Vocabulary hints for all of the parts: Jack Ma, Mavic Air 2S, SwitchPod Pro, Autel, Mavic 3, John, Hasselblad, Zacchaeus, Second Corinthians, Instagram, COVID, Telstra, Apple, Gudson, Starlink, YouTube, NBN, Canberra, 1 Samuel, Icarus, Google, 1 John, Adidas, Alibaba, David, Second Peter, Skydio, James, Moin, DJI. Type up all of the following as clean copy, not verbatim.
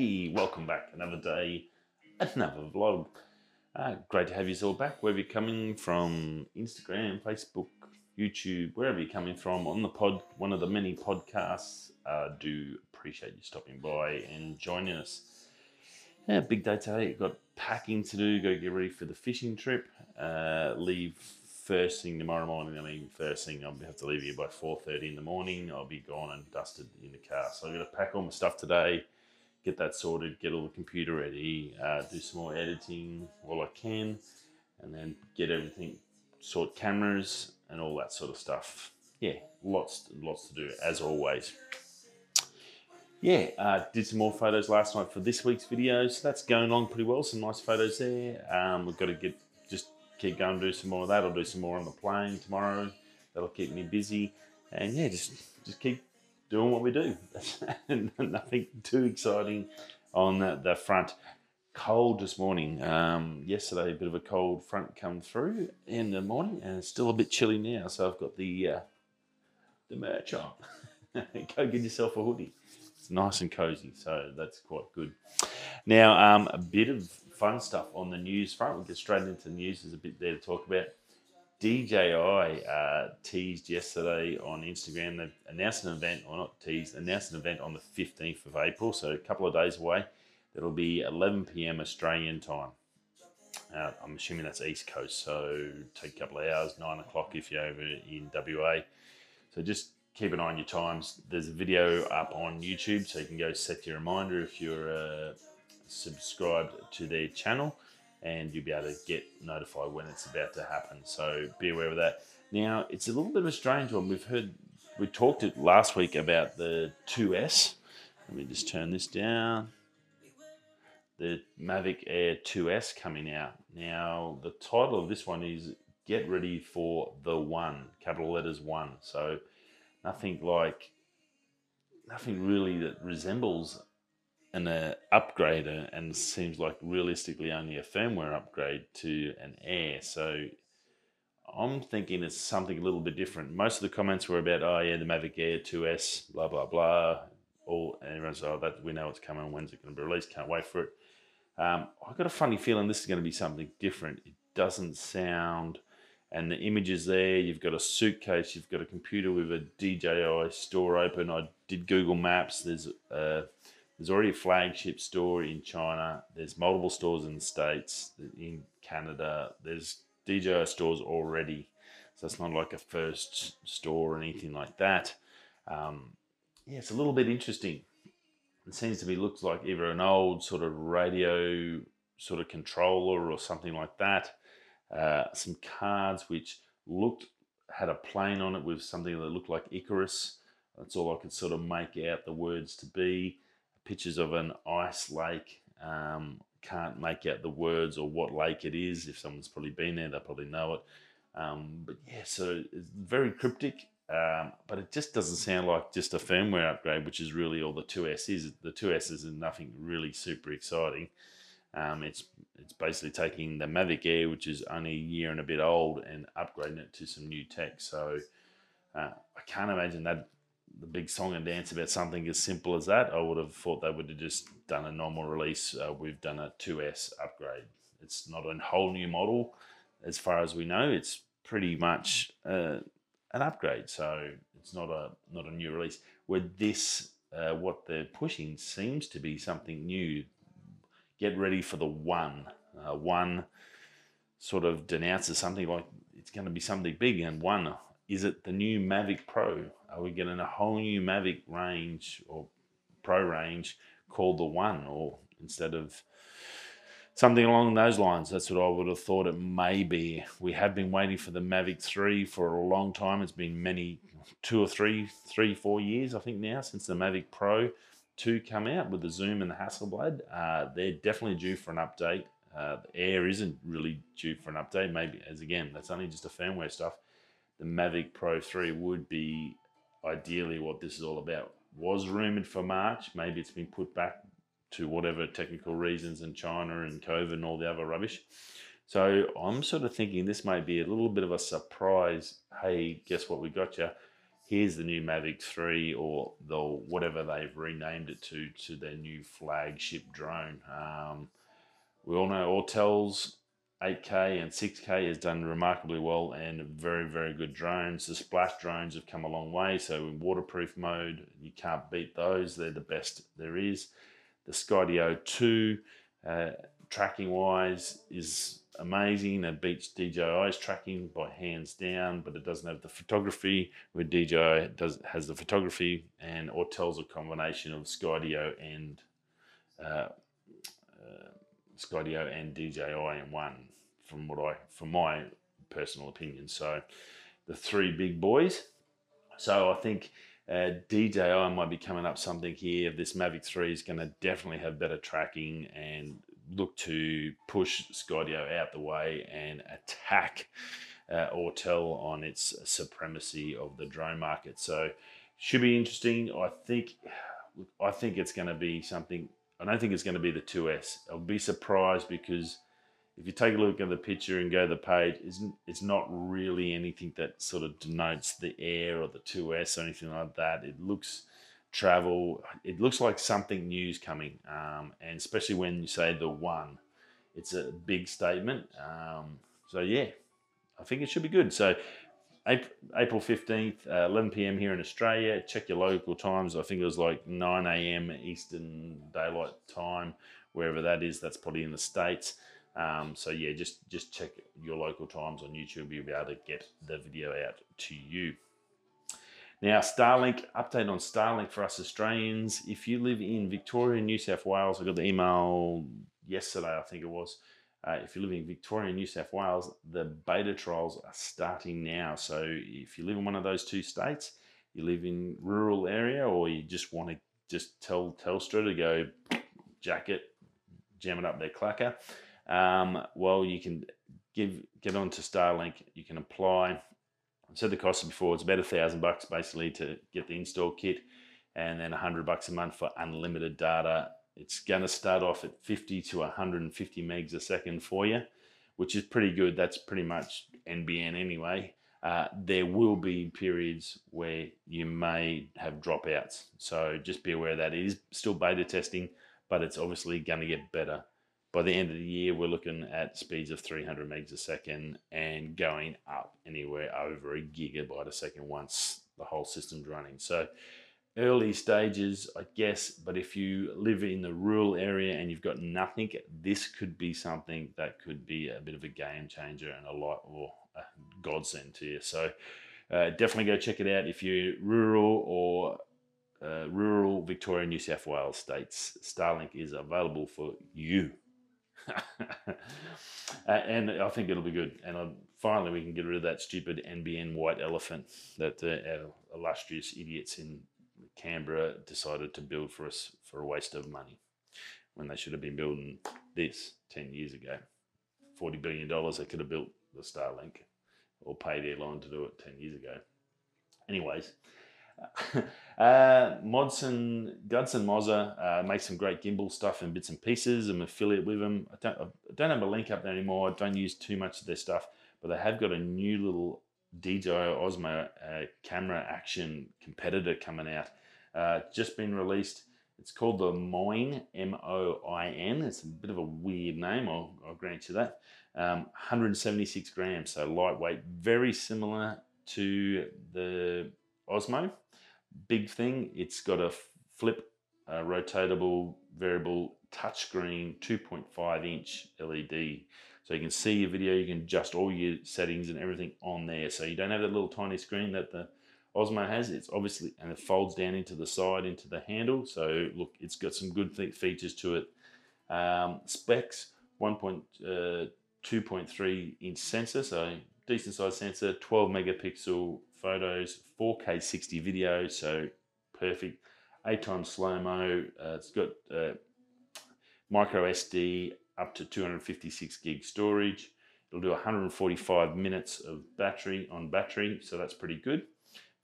Hey, welcome back, another day, another vlog. Great to have you all back, wherever you're coming from, Instagram, Facebook, YouTube, wherever you're coming from, on the pod, one of the many podcasts. Do appreciate you stopping by and joining us. Yeah, big day today, you've got packing to do, go get ready for the fishing trip, leave first thing tomorrow morning. I mean, first thing, I'll have to leave here by 4:30 in the morning. I'll be gone and dusted in the car. So I've got to pack all my stuff today, get that sorted, get all the computer ready, do some more editing while I can, and then get everything, sort cameras and all that sort of stuff. Yeah, lots to do as always. Yeah, did some more photos last night for this week's video, so that's going along pretty well. Some nice photos there. We've got to keep going and do some more of that. I'll do some more on the plane tomorrow. That'll keep me busy. And yeah, just keep doing what we do. Nothing too exciting on the front. Cold this morning. Yesterday, a bit of a cold front come through in the morning, and it's still a bit chilly now. So I've got the merch on. Go get yourself a hoodie. It's nice and cozy, so that's quite good. Now, a bit of fun stuff on the news front. We'll get straight into the news. There's a bit there to talk about. DJI teased yesterday on Instagram. They've announced an event, or not teased, announced an event on the 15th of April, so a couple of days away. That'll be 11 PM Australian time. I'm assuming that's East Coast, so take a couple of hours, 9 o'clock if you're over in WA. So just keep an eye on your times. There's a video up on YouTube, so you can go set your reminder if you're subscribed to their channel, and you'll be able to get notified when it's about to happen. So be aware of that. Now, it's a little bit of a strange one. We talked it last week about the 2S. Let me just turn this down. The Mavic Air 2S coming out. Now, the title of this one is Get Ready for the One, capital letters One. So nothing really that resembles an upgrade, and seems like realistically only a firmware upgrade to an Air. So I'm thinking it's something a little bit different. Most of the comments were about, oh yeah, the Mavic Air 2S, blah, blah, blah. And everyone's like, oh, that, we know it's coming. When's it going to be released? Can't wait for it. I've got a funny feeling this is going to be something different. It doesn't sound... And the images there, you've got a suitcase, you've got a computer with a DJI store open. I did Google Maps. There's already a flagship store in China. There's multiple stores in the States, in Canada. There's DJI stores already. So it's not like a first store or anything like that. Yeah, it's a little bit interesting. It seems to be, looks like either an old sort of radio sort of controller or something like that. Some cards which had a plane on it with something that looked like Icarus. That's all I could sort of make out the words to be. Pictures of an ice lake. Can't make out the words or what lake it is. If someone's probably been there, they probably know it. But yeah, so it's very cryptic, but it just doesn't sound like just a firmware upgrade, which is really all the 2S is. The 2S is nothing really super exciting. It's basically taking the Mavic Air, which is only a year and a bit old, and upgrading it to some new tech. So I can't imagine that the big song and dance about something as simple as that. I would have thought they would have just done a normal release. We've done a 2S upgrade. It's not a whole new model as far as we know. It's pretty much an upgrade. So it's not a new release. Where this, what they're pushing seems to be something new. Get ready for the One. One sort of denounces something like it's going to be something big. And One, is it the new Mavic Pro? Are we getting a whole new Mavic range or Pro range called the One, or instead of something along those lines? That's what I would have thought it may be. We have been waiting for the Mavic 3 for a long time. It's been many, 4 years, I think now, since the Mavic Pro 2 come out with the Zoom and the Hasselblad. They're definitely due for an update. The Air isn't really due for an update, maybe, as again, that's only just the firmware stuff. The Mavic Pro 3 would be ideally what this is all about. Was rumored for March, maybe it's been put back to whatever technical reasons in China and COVID and all the other rubbish. So I'm sort of thinking this may be a little bit of a surprise. Hey, guess what, we got you. here's the new Mavic 3 or the whatever they've renamed it to their new flagship drone. We all know Autel's 8K and 6K has done remarkably well and very, very good drones. The splash drones have come a long way. So in waterproof mode, you can't beat those. They're the best there is. The Skydio 2, tracking wise, is amazing. It beats DJI's tracking by hands down, but it doesn't have the photography, where DJI has the photography, and Autel's a combination of Skydio and DJI in one, from my personal opinion. So the three big boys. So I think DJI might be coming up something here. This Mavic 3 is going to definitely have better tracking and look to push Skydio out the way and attack Autel on its supremacy of the drone market. So should be interesting. I think it's going to be something. I don't think it's going to be the 2S. I'll be surprised, because if you take a look at the picture and go to the page, it's not really anything that sort of denotes the Air or the 2S or anything like that. It looks travel. It looks like something new's coming. And especially when you say the one, it's a big statement. So yeah, I think it should be good. So April 15th, 11 p.m. here in Australia. Check your local times. I think it was like 9 a.m. Eastern Daylight Time, wherever that is. That's probably in the States. So yeah, just check your local times on YouTube. You'll be able to get the video out to you. Now, Starlink, update on Starlink for us Australians. If you live in Victoria, New South Wales, I got the email yesterday, I think it was. If you live in Victoria, New South Wales, the beta trials are starting now. So if you live in one of those two states, you live in rural area, or you just want to just tell Telstra to go jacket, jam it up their clacker, well, you can get onto Starlink. You can apply. I've said the cost before. It's about $1,000 basically to get the install kit, and then $100 a month for unlimited data. It's going to start off at 50 to 150 megs a second for you, which is pretty good. That's pretty much NBN anyway. There will be periods where you may have dropouts. So just be aware of that. It is still beta testing, but it's obviously going to get better. By the end of the year, we're looking at speeds of 300 megs a second and going up anywhere over a gigabyte a second once the whole system's running. So early stages, I guess, but if you live in the rural area and you've got nothing, this could be something that could be a bit of a game changer and a lot or a godsend to you. So definitely go check it out if you're rural or rural Victoria, New South Wales states. Starlink is available for you. And I think it'll be good. And finally, we can get rid of that stupid NBN white elephant that our illustrious idiots in Canberra decided to build for us for a waste of money, when they should have been building this 10 years ago. $40 billion, they could have built the Starlink or paid Elon to do it 10 years ago. Anyways, Gudson Mozza makes some great gimbal stuff and bits and pieces. I'm an affiliate with them. I don't have a link up there anymore. I don't use too much of their stuff, but they have got a new little DJI Osmo camera action competitor coming out. Just been released. It's called the Moin, M-O-I-N. It's a bit of a weird name, I'll grant you that. 176 grams, so lightweight, very similar to the Osmo. Big thing, it's got a flip, rotatable, variable touchscreen, 2.5-inch LED. So you can see your video, you can adjust all your settings and everything on there. So you don't have that little tiny screen that the Osmo has. It's obviously, and it folds down into the side, into the handle. So look, it's got some good features to it. Specs, 2.3-inch sensor, so decent size sensor, 12 megapixel photos, 4K 60 video, so perfect. 8x slow-mo, it's got micro SD, up to 256 gig storage. It'll do 145 minutes of battery on battery, so that's pretty good.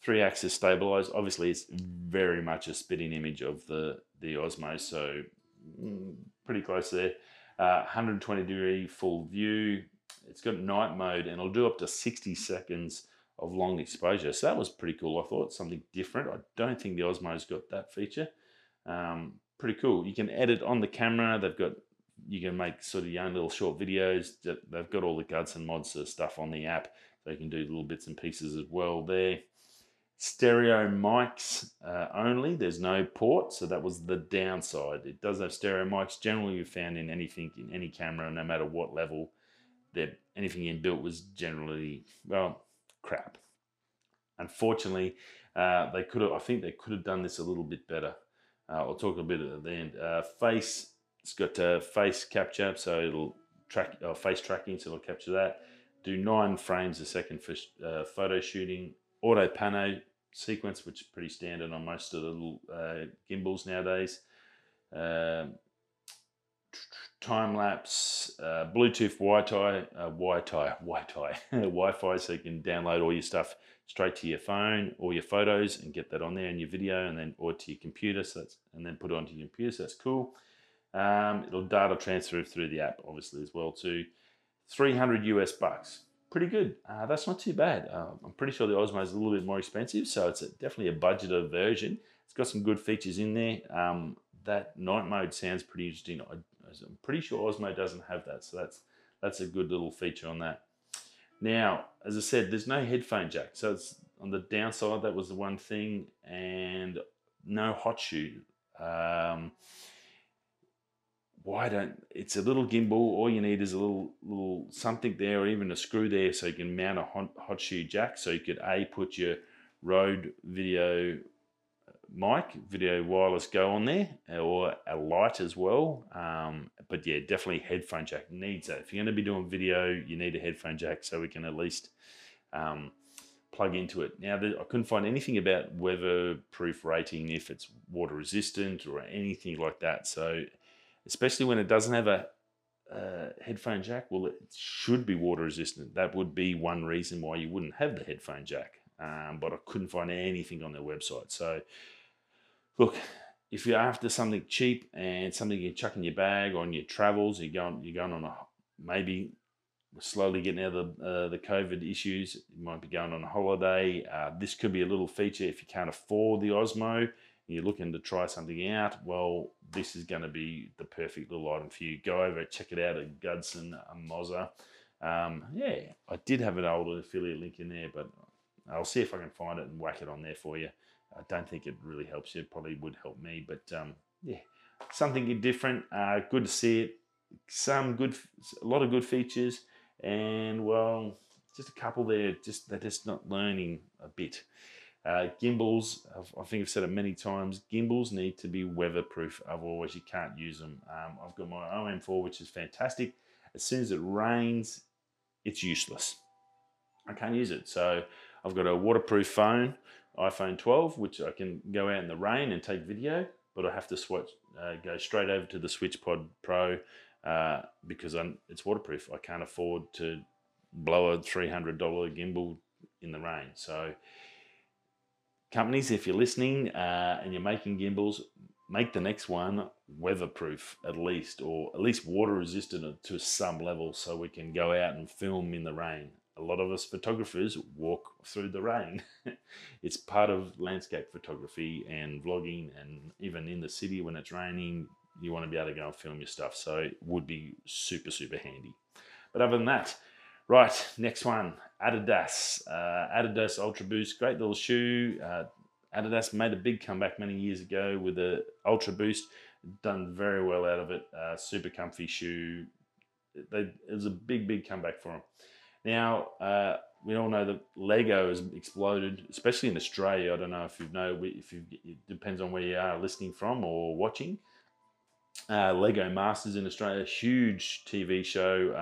3-axis stabilized. Obviously, it's very much a spitting image of the Osmo, so pretty close there. 120 degree full view. It's got night mode, and it'll do up to 60 seconds of long exposure. So that was pretty cool. I thought something different. I don't think the Osmo's got that feature. Pretty cool. You can edit on the camera. They've got, you can make sort of your own little short videos. They've got all the Gudson mods stuff on the app. So you can do little bits and pieces as well there. Stereo mics only. There's no port, so that was the downside. It does have stereo mics. Generally, you found in anything, in any camera, no matter what level, anything inbuilt was generally, well, crap. Unfortunately, they could have. I think they could have done this a little bit better. I'll talk a bit at the end. Face. It's got face capture, so it'll track face tracking, so it'll capture that. Do 9 frames a second for photo shooting. Auto pano sequence, which is pretty standard on most of the little gimbals nowadays. Time lapse, Bluetooth Wi-Fi, so you can download all your stuff straight to your phone, all your photos, and get that on there, and your video, and then or to your computer. So that's, and then put it onto your computer. So that's cool. It'll data transfer through the app, obviously, as well too. $300 US. Pretty good. That's not too bad. I'm pretty sure the Osmo is a little bit more expensive, so it's definitely a budgeted version. It's got some good features in there. That night mode sounds pretty interesting. I'm pretty sure Osmo doesn't have that, so that's a good little feature on that. Now, as I said, there's no headphone jack, so it's on the downside. That was the one thing, and no hot shoe. It's a little gimbal. All you need is a little something there, or even a screw there, so you can mount a hot shoe jack. So you could put your Rode video wireless go on there, or a light as well. But yeah, definitely headphone jack needs that. If you're going to be doing video, you need a headphone jack, so we can at least plug into it. Now, I couldn't find anything about weatherproof rating, if it's water resistant or anything like that. So especially when it doesn't have a headphone jack, well, it should be water resistant. That would be one reason why you wouldn't have the headphone jack. But I couldn't find anything on their website. So look, if you're after something cheap and something you chuck in your bag on your travels, you're going on a, maybe we're slowly getting out of the COVID issues, you might be going on a holiday. This could be a little feature if you can't afford the Osmo. You're looking to try something out, well, this is going to be the perfect little item for you. Go over, check it out at Gudson, Mozza. Yeah, I did have an old affiliate link in there, but I'll see if I can find it and whack it on there for you. I don't think it really helps you. It probably would help me, but yeah, something different. Good to see it. A lot of good features, and well, just a couple there. They're just not learning a bit. Gimbals, I think I've said it many times, gimbals need to be weatherproof, otherwise you can't use them. I've got my OM4, which is fantastic. As soon as it rains, it's useless. I can't use it. So I've got a waterproof phone, iPhone 12, which I can go out in the rain and take video, but I have to go straight over to the SwitchPod Pro because it's waterproof. I can't afford to blow a $300 gimbal in the rain. So companies, if you're listening and you're making gimbals, make the next one weatherproof at least, or at least water resistant to some level, so we can go out and film in the rain. A lot of us photographers walk through the rain. It's part of landscape photography and vlogging, and even in the city when it's raining, you want to be able to go and film your stuff. So it would be super, super handy. But other than that, right, next one, Adidas. Adidas Ultra Boost, great little shoe. Adidas made a big comeback many years ago with the Ultra Boost. Done very well out of it. Super comfy shoe. It was a big, big comeback for them. Now, we all know that Lego has exploded, especially in Australia. I don't know if you know, it depends on where you are listening from or watching. Lego Masters in Australia, huge TV show.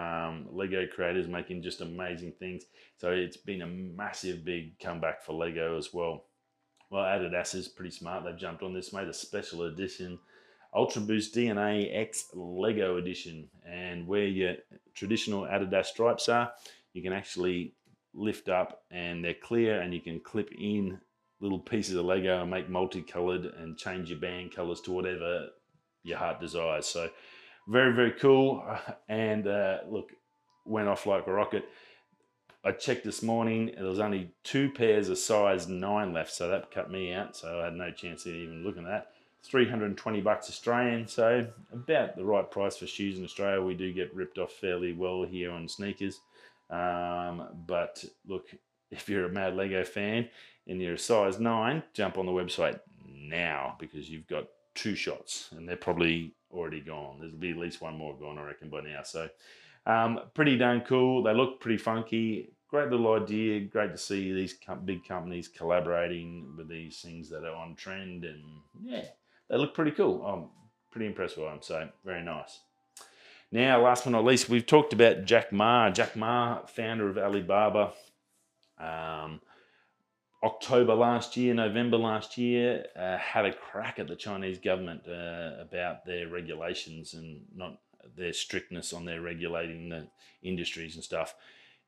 Lego creators making just amazing things. So it's been a massive, big comeback for Lego as well. Well, Adidas is pretty smart. They've jumped on this, made a special edition, Ultra Boost DNA X Lego Edition. And where your traditional Adidas stripes are, you can actually lift up and they're clear, and you can clip in little pieces of Lego and make multicolored and change your band colors to whatever your heart desires. So very, very cool. And look, went off like a rocket. I checked this morning, and there was only 2 pairs of size 9 left, so that cut me out, so I had no chance of even looking at that. 320 bucks Australian, so about the right price for shoes in Australia. We do get ripped off fairly well here on sneakers. But look, if you're a Mad Lego fan and you're a size 9, jump on the website now, because you've got 2 shots and they're probably already gone. There'll be at least 1 more gone, I reckon, by now. So pretty darn cool. They look pretty funky. Great little idea. Great to see these big companies collaborating with these things that are on trend, and yeah, they look pretty cool. I'm pretty impressed with them, so very nice. Now, last but not least, we've talked about Jack Ma. Jack Ma, founder of Alibaba. October last year, November last year, had a crack at the Chinese government about their regulations and not their strictness on their regulating the industries and stuff.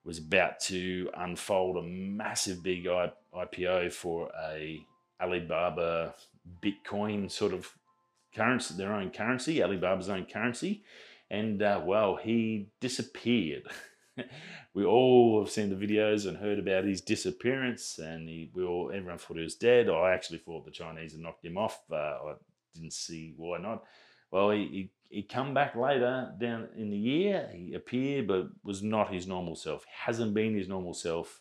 It was about to unfold a massive big IPO for a Alibaba Bitcoin sort of currency, their own currency, Alibaba's own currency. And, well, he disappeared. We all have seen the videos and heard about his disappearance, and everyone thought he was dead. I actually thought the Chinese had knocked him off. I didn't see why not. Well, he come back later down in the year. He appeared, but was not his normal self. Hasn't been his normal self,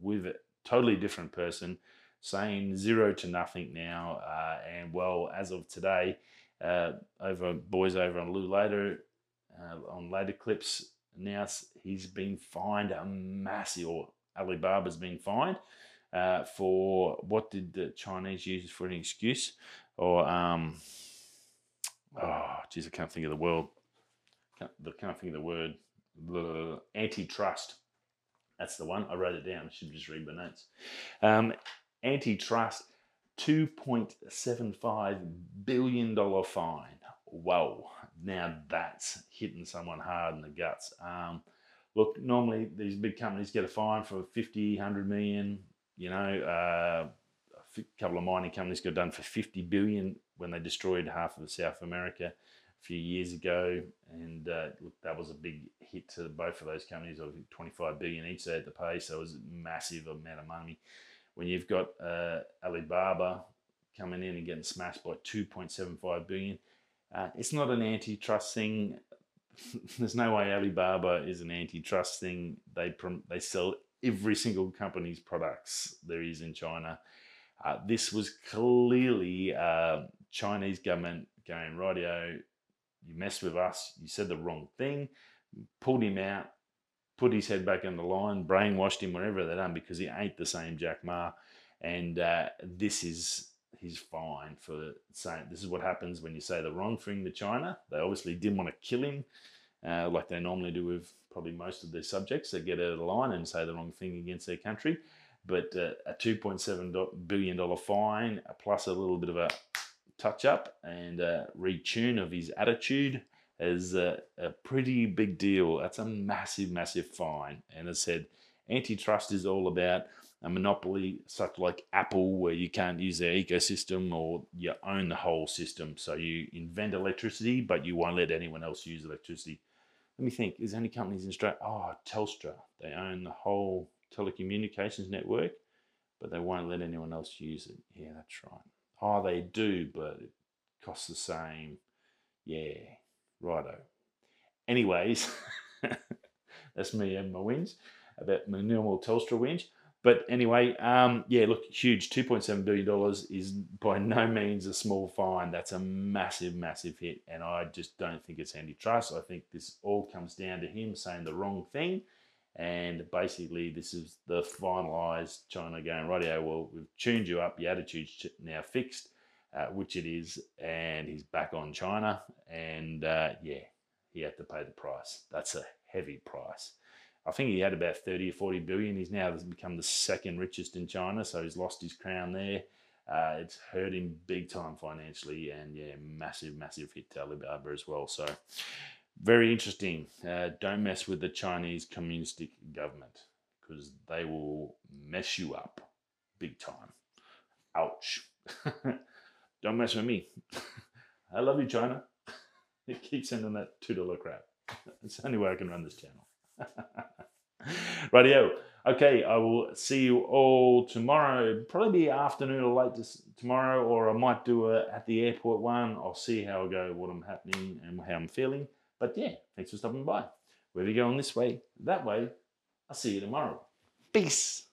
with a totally different person, saying zero to nothing now. And, well, as of today, over on Lou later, on later clips, announced he's been fined a massive, or Alibaba's been fined for, what did the Chinese use for an excuse? Or, oh, geez, I can't think of the word. Can't think of the word. The antitrust. That's the one. I wrote it down. I should just read my notes. Antitrust, $2.75 billion fine. Whoa. Now that's hitting someone hard in the guts. Look, normally these big companies get a fine for 50, 100 million. You know, a couple of mining companies got done for 50 billion when they destroyed half of South America a few years ago. And look, that was a big hit to both of those companies. I think 25 billion each they had to pay. So it was a massive amount of money. When you've got Alibaba coming in and getting smashed by 2.75 billion, it's not an antitrust thing. There's no way Alibaba is an antitrust thing. They sell every single company's products there is in China. This was clearly Chinese government going, rightio, you messed with us, you said the wrong thing, pulled him out, put his head back on the line, brainwashed him, whatever they done, because he ain't the same Jack Ma. And this is his fine for saying, this is what happens when you say the wrong thing to China. They obviously didn't want to kill him, like they normally do with probably most of their subjects. They get out of the line and say the wrong thing against their country. But a $2.7 billion fine, plus a little bit of a touch-up and a retune of his attitude, is a pretty big deal. That's a massive, massive fine. And as I said, antitrust is all about a monopoly, such like Apple, where you can't use their ecosystem or you own the whole system. So you invent electricity, but you won't let anyone else use electricity. Let me think, is there any companies in Australia? Oh, Telstra. They own the whole telecommunications network, but they won't let anyone else use it. Yeah, that's right. Oh, they do, but it costs the same. Yeah, righto. Anyways, that's me and my whinge about my normal Telstra whinge. But anyway, yeah, look, huge. $2.7 billion is by no means a small fine. That's a massive, massive hit, and I just don't think it's antitrust. I think this all comes down to him saying the wrong thing. And basically, this is the finalized China going, rightio, well, we've tuned you up, your attitude's now fixed, which it is, and he's back on China. And yeah, he had to pay the price. That's a heavy price. I think he had about 30 or 40 billion. He's now become the second richest in China, so he's lost his crown there. It's hurt him big time financially, and yeah, massive, massive hit to Alibaba as well. So, very interesting. Don't mess with the Chinese Communist government, because they will mess you up big time. Ouch. Don't mess with me. I love you, China. Keep sending that $2 crap. It's the only way I can run this channel. Rightio. Okay, I will see you all tomorrow. Probably be afternoon or late tomorrow, or I might do a at the airport one. I'll see how I go, what I'm happening and how I'm feeling. But yeah, thanks for stopping by. Whether you're going this way, that way, I'll see you tomorrow. Peace.